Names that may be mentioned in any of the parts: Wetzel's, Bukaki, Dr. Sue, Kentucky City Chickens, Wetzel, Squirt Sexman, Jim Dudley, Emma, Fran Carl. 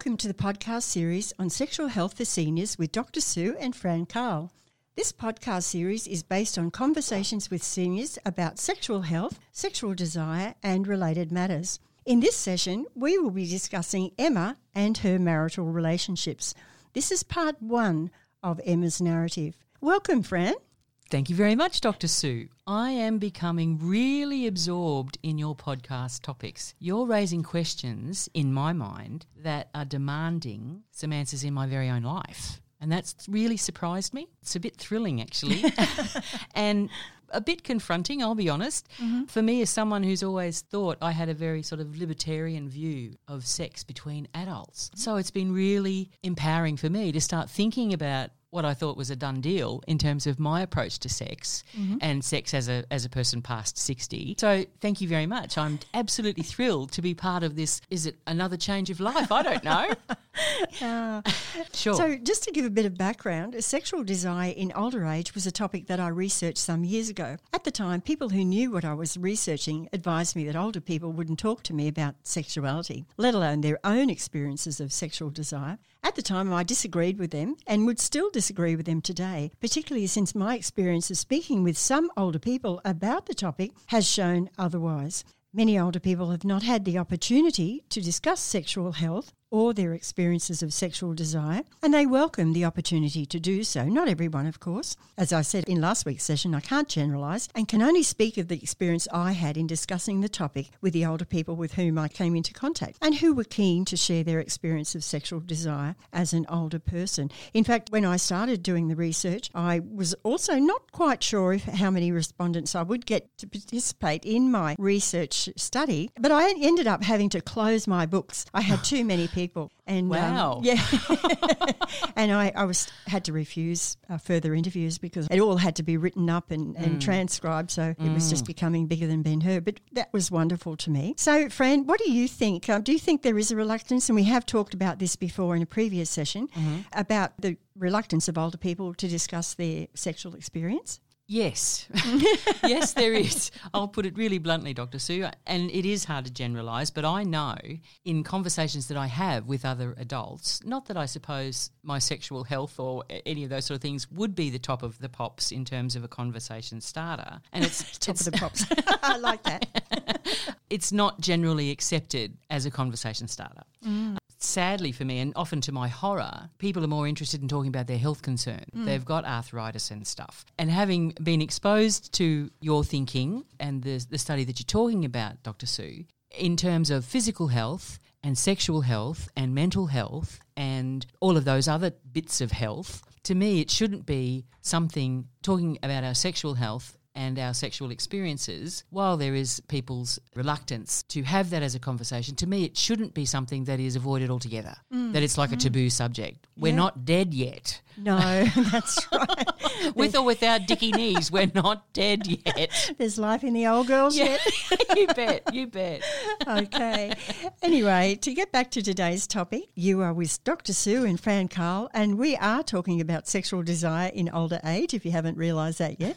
Welcome to the podcast series on sexual health for seniors with Dr. Sue and Fran Carl. This podcast series is based on conversations with seniors about sexual health, sexual desire and related matters. In this session, we will be discussing Emma and her marital relationships. This is part one of Emma's narrative. Welcome, Fran. Thank you very much, Dr. Sue. I am becoming really absorbed in your podcast topics. You're raising questions in my mind that are demanding some answers in my very own life. And that's really surprised me. It's a bit thrilling, actually, and a bit confronting, I'll be honest. Mm-hmm. For me, as someone who's always thought I had a very sort of libertarian view of sex between adults. Mm-hmm. So it's been really empowering for me to start thinking about what I thought was a done deal in terms of my approach to sex and sex as a person past 60. So thank you very much. I'm absolutely thrilled to be part of this. Is it another change of life? I don't know. Sure. So just to give a bit of background, sexual desire in older age was a topic that I researched some years ago. At the time, people who knew what I was researching advised me that older people wouldn't talk to me about sexuality, let alone their own experiences of sexual desire. At the time, I disagreed with them and would still disagree with them today, particularly since my experience of speaking with some older people about the topic has shown otherwise. Many older people have not had the opportunity to discuss sexual health or their experiences of sexual desire, and they welcome the opportunity to do so. Not everyone, of course. As I said in last week's session, I can't generalise and can only speak of the experience I had in discussing the topic with the older people with whom I came into contact and who were keen to share their experience of sexual desire as an older person. In fact, when I started doing the research, I was also not quite sure how many respondents I would get to participate in my research study, but I ended up having to close my books. I had too many people. And, wow. And I had to refuse further interviews because it all had to be written up and transcribed, so it was just becoming bigger than Ben-Hur. But that was wonderful to me. So, Fran, what do you think? Do you think there is a reluctance, and we have talked about this before in a previous session, about the reluctance of older people to discuss their sexual experience? Yes. Yes, there is. I'll put it really bluntly, Dr. Sue, and it is hard to generalise, but I know in conversations that I have with other adults, not that I suppose my sexual health or any of those sort of things would be the top of the pops in terms of a conversation starter. And it's top of the pops. I like that. It's not generally accepted as a conversation starter. Mm. Sadly for me, and often to my horror, people are more interested in talking about their health concern. They've got arthritis and stuff. And having been exposed to your thinking and the study that you're talking about, Dr. Sue, in terms of physical health and sexual health and mental health and all of those other bits of health, to me it shouldn't be something talking about our sexual health and our sexual experiences, while there is people's reluctance to have that as a conversation, to me it shouldn't be something that is avoided altogether, that it's like a taboo subject. We're not dead yet. No, that's right. With or without dicky knees, we're not dead yet. There's life in the old girls yet. You bet. Okay. Anyway, to get back to today's topic, you are with Dr. Sue and Fran Carl, and we are talking about sexual desire in older age, if you haven't realised that yet.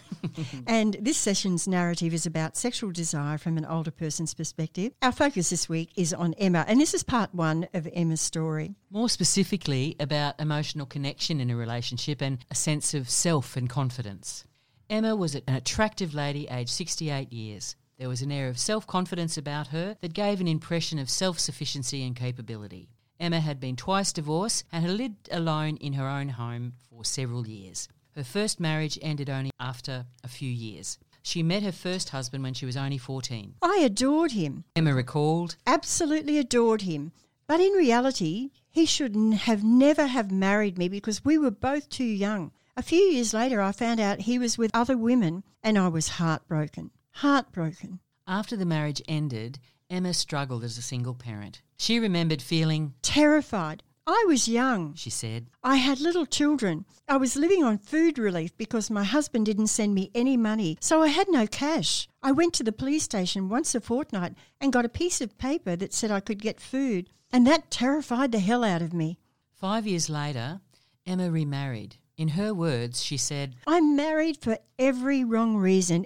And this session's narrative is about sexual desire from an older person's perspective. Our focus this week is on Emma, and this is part one of Emma's story. More specifically about emotional connection in a relationship and a sense of self and confidence. Emma was an attractive lady aged 68 years. There was an air of self-confidence about her that gave an impression of self-sufficiency and capability. Emma had been twice divorced and had lived alone in her own home for several years. Her first marriage ended only after a few years. She met her first husband when she was only 14. I adored him, Emma recalled. Absolutely adored him. But in reality, he should have never have married me because we were both too young. A few years later, I found out he was with other women and I was heartbroken. Heartbroken. After the marriage ended, Emma struggled as a single parent. She remembered feeling terrified. I was young, she said. I had little children. I was living on food relief because my husband didn't send me any money, so I had no cash. I went to the police station once a fortnight and got a piece of paper that said I could get food, and that terrified the hell out of me. 5 years later, Emma remarried. In her words, she said, I married for every wrong reason.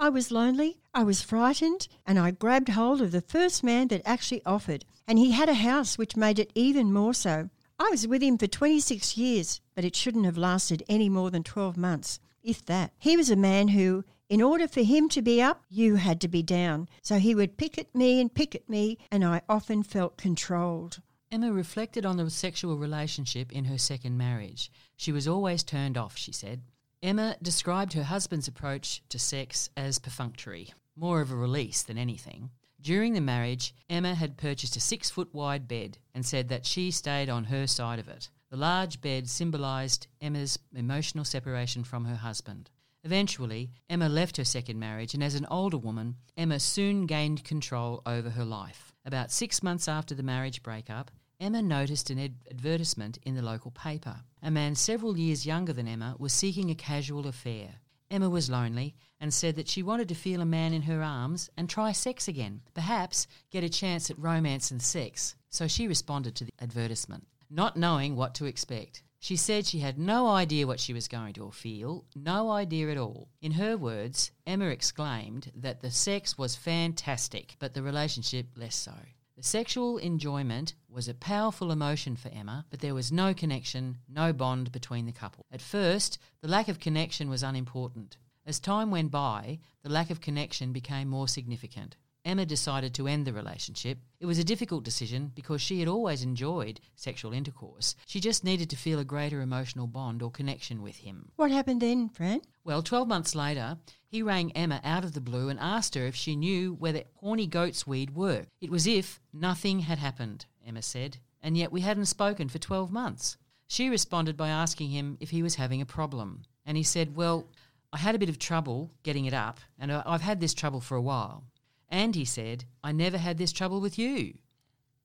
I was lonely, I was frightened, and I grabbed hold of the first man that actually offered. and he had a house which made it even more so. I was with him for 26 years, but it shouldn't have lasted any more than 12 months, if that. He was a man who, in order for him to be up, you had to be down. So he would pick at me, and I often felt controlled. Emma reflected on the sexual relationship in her second marriage. She was always turned off, she said. Emma described her husband's approach to sex as perfunctory, more of a release than anything. During the marriage, Emma had purchased a 6-foot-wide bed and said that she stayed on her side of it. The large bed symbolised Emma's emotional separation from her husband. Eventually, Emma left her second marriage, and as an older woman, Emma soon gained control over her life. About 6 months after the marriage breakup, Emma noticed an advertisement in the local paper. A man several years younger than Emma was seeking a casual affair. Emma was lonely and said that she wanted to feel a man in her arms and try sex again, perhaps get a chance at romance and sex. So she responded to the advertisement, not knowing what to expect. She said she had no idea what she was going to feel, no idea at all. In her words, Emma exclaimed that the sex was fantastic, but the relationship less so. The sexual enjoyment was a powerful emotion for Emma, but there was no connection, no bond between the couple. At first, the lack of connection was unimportant. As time went by, the lack of connection became more significant. Emma decided to end the relationship. It was a difficult decision because she had always enjoyed sexual intercourse. She just needed to feel a greater emotional bond or connection with him. What happened then, Fran? Well, 12 months later, he rang Emma out of the blue and asked her if she knew whether horny goat's weed worked. It was if nothing had happened, Emma said, and yet we hadn't spoken for 12 months. She responded by asking him if he was having a problem, and he said, well, I had a bit of trouble getting it up, and I've had this trouble for a while. And he said, I never had this trouble with you.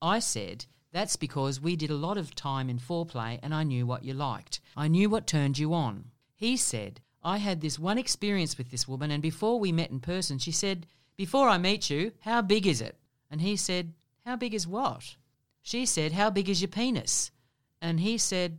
I said, that's because we did a lot of time in foreplay and I knew what you liked. I knew what turned you on. He said, I had this one experience with this woman, and before we met in person, she said, before I meet you, how big is it? And he said, how big is what? She said, how big is your penis? And he said,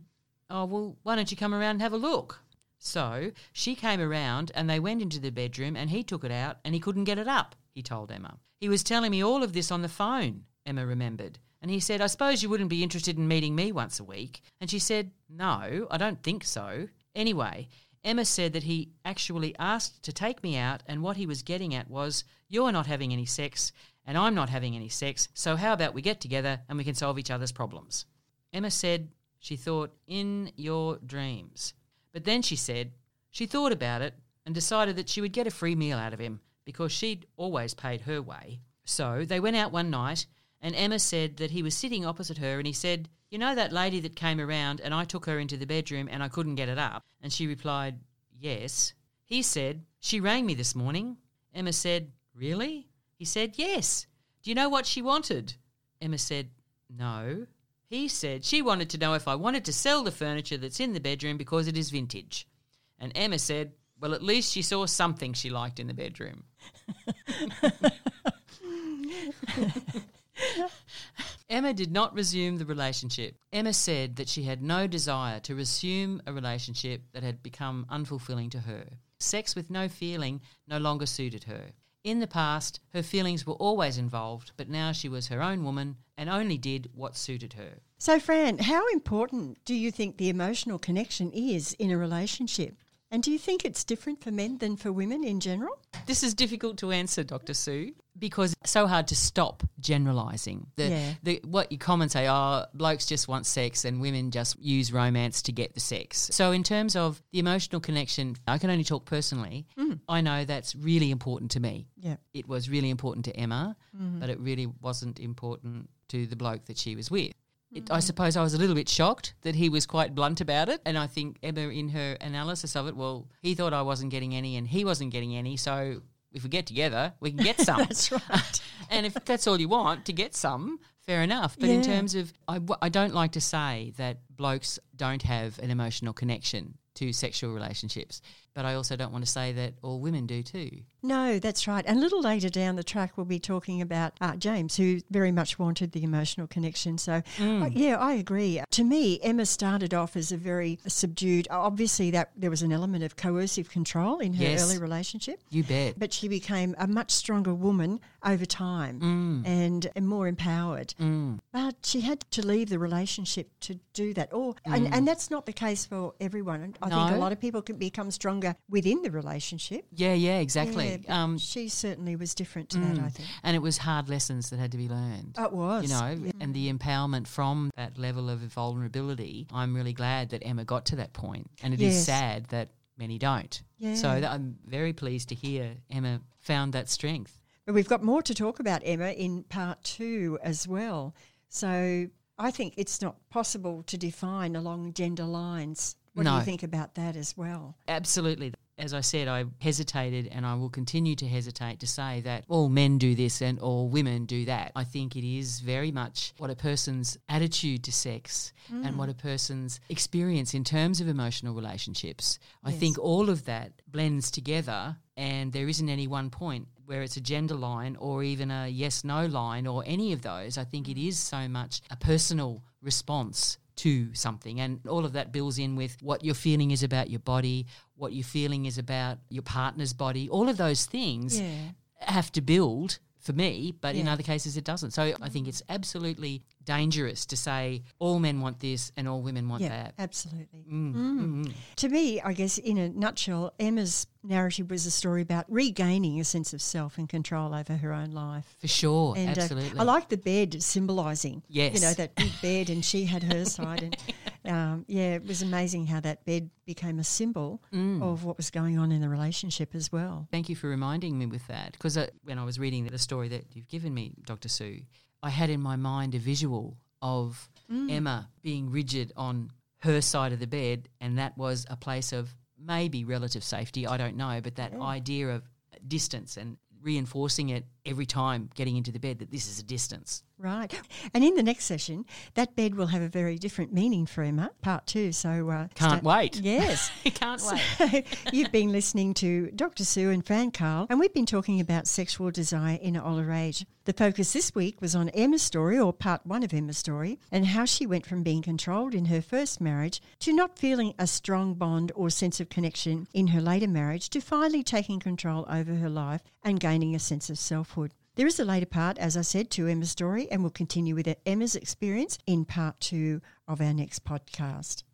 oh, well, why don't you come around and have a look? So she came around and they went into the bedroom and he took it out and he couldn't get it up, he told Emma. He was telling me all of this on the phone, Emma remembered. And he said, I suppose you wouldn't be interested in meeting me once a week. And she said, no, I don't think so. Anyway, Emma said that he actually asked to take me out, and what he was getting at was, you're not having any sex and I'm not having any sex, so how about we get together and we can solve each other's problems? Emma said she thought, in your dreams. But then she said she thought about it and decided that she would get a free meal out of him because she'd always paid her way. So they went out one night and Emma said that he was sitting opposite her and he said, you know that lady that came around and I took her into the bedroom and I couldn't get it up? And she replied, yes. He said, she rang me this morning. Emma said, really? He said, yes. Do you know what she wanted? Emma said, no. He said she wanted to know if I wanted to sell the furniture that's in the bedroom because it is vintage. And Emma said, well, at least she saw something she liked in the bedroom. Emma did not resume the relationship. Emma said that she had no desire to resume a relationship that had become unfulfilling to her. Sex with no feeling no longer suited her. In the past, her feelings were always involved, but now she was her own woman and only did what suited her. So, Fran, how important do you think the emotional connection is in a relationship? And do you think it's different for men than for women in general? This is difficult to answer, Dr. Sue, because it's so hard to stop generalising. What you commonly say, blokes just want sex and women just use romance to get the sex. So in terms of the emotional connection, I can only talk personally. I know that's really important to me. Yeah, it was really important to Emma, but it really wasn't important to the bloke that she was with. I suppose I was a little bit shocked that he was quite blunt about it, and I think Emma, in her analysis of it, well, he thought I wasn't getting any and he wasn't getting any, so if we get together, we can get some. That's right. And if that's all you want, to get some, fair enough. But in terms of I don't like to say that blokes don't have an emotional connection to sexual relationships. But I also don't want to say that all women do too. No, that's right. And a little later down the track we'll be talking about James, who very much wanted the emotional connection. So, yeah, I agree. To me, Emma started off as a very subdued – obviously that there was an element of coercive control in her early relationship. You bet. But she became a much stronger woman over time and more empowered. But she had to leave the relationship to do that. And that's not the case for everyone. I think a lot of people can become stronger within the relationship. Yeah, exactly. Yeah, she certainly was different to that, I think. And it was hard lessons that had to be learned. It was. You know, and the empowerment from that level of vulnerability, I'm really glad that Emma got to that point. And it is sad that many don't. Yeah. So I'm very pleased to hear Emma found that strength. But we've got more to talk about Emma in part 2 as well. So I think it's not possible to define along gender lines. What do you think about that as well? Absolutely. As I said, I hesitated and I will continue to hesitate to say that all men do this and all women do that. I think it is very much what a person's attitude to sex and what a person's experience in terms of emotional relationships. I think all of that blends together and there isn't any one point where it's a gender line or even a yes-no line or any of those. I think it is so much a personal response to something, and all of that builds in with what your feeling is about your body, what your feeling is about your partner's body. All of those things have to build for me, but in other cases it doesn't. So I think it's absolutely dangerous to say all men want this and all women want that. Absolutely. To me, I guess in a nutshell, Emma's narrative was a story about regaining a sense of self and control over her own life. For sure, and, absolutely. I like the bed symbolising, you know, that big bed, and she had her side. And it was amazing how that bed became a symbol of what was going on in the relationship as well. Thank you for reminding me with that, because when I was reading the story that you've given me, Dr. Sue, I had in my mind a visual of Emma being rigid on her side of the bed, and that was a place of maybe relative safety, I don't know, but that idea of distance and reinforcing it every time getting into the bed that this is a distance. Right. And in the next session, that bed will have a very different meaning for Emma, part 2. So Can't wait. Yes. Can't wait. You've been listening to Dr. Sue and Fran Carl, and we've been talking about sexual desire in older age. The focus this week was on Emma's story, or part 1 of Emma's story, and how she went from being controlled in her first marriage to not feeling a strong bond or sense of connection in her later marriage, to finally taking control over her life and gaining a sense of selfhood. There is a later part, as I said, to Emma's story, and we'll continue with Emma's experience in part 2 of our next podcast.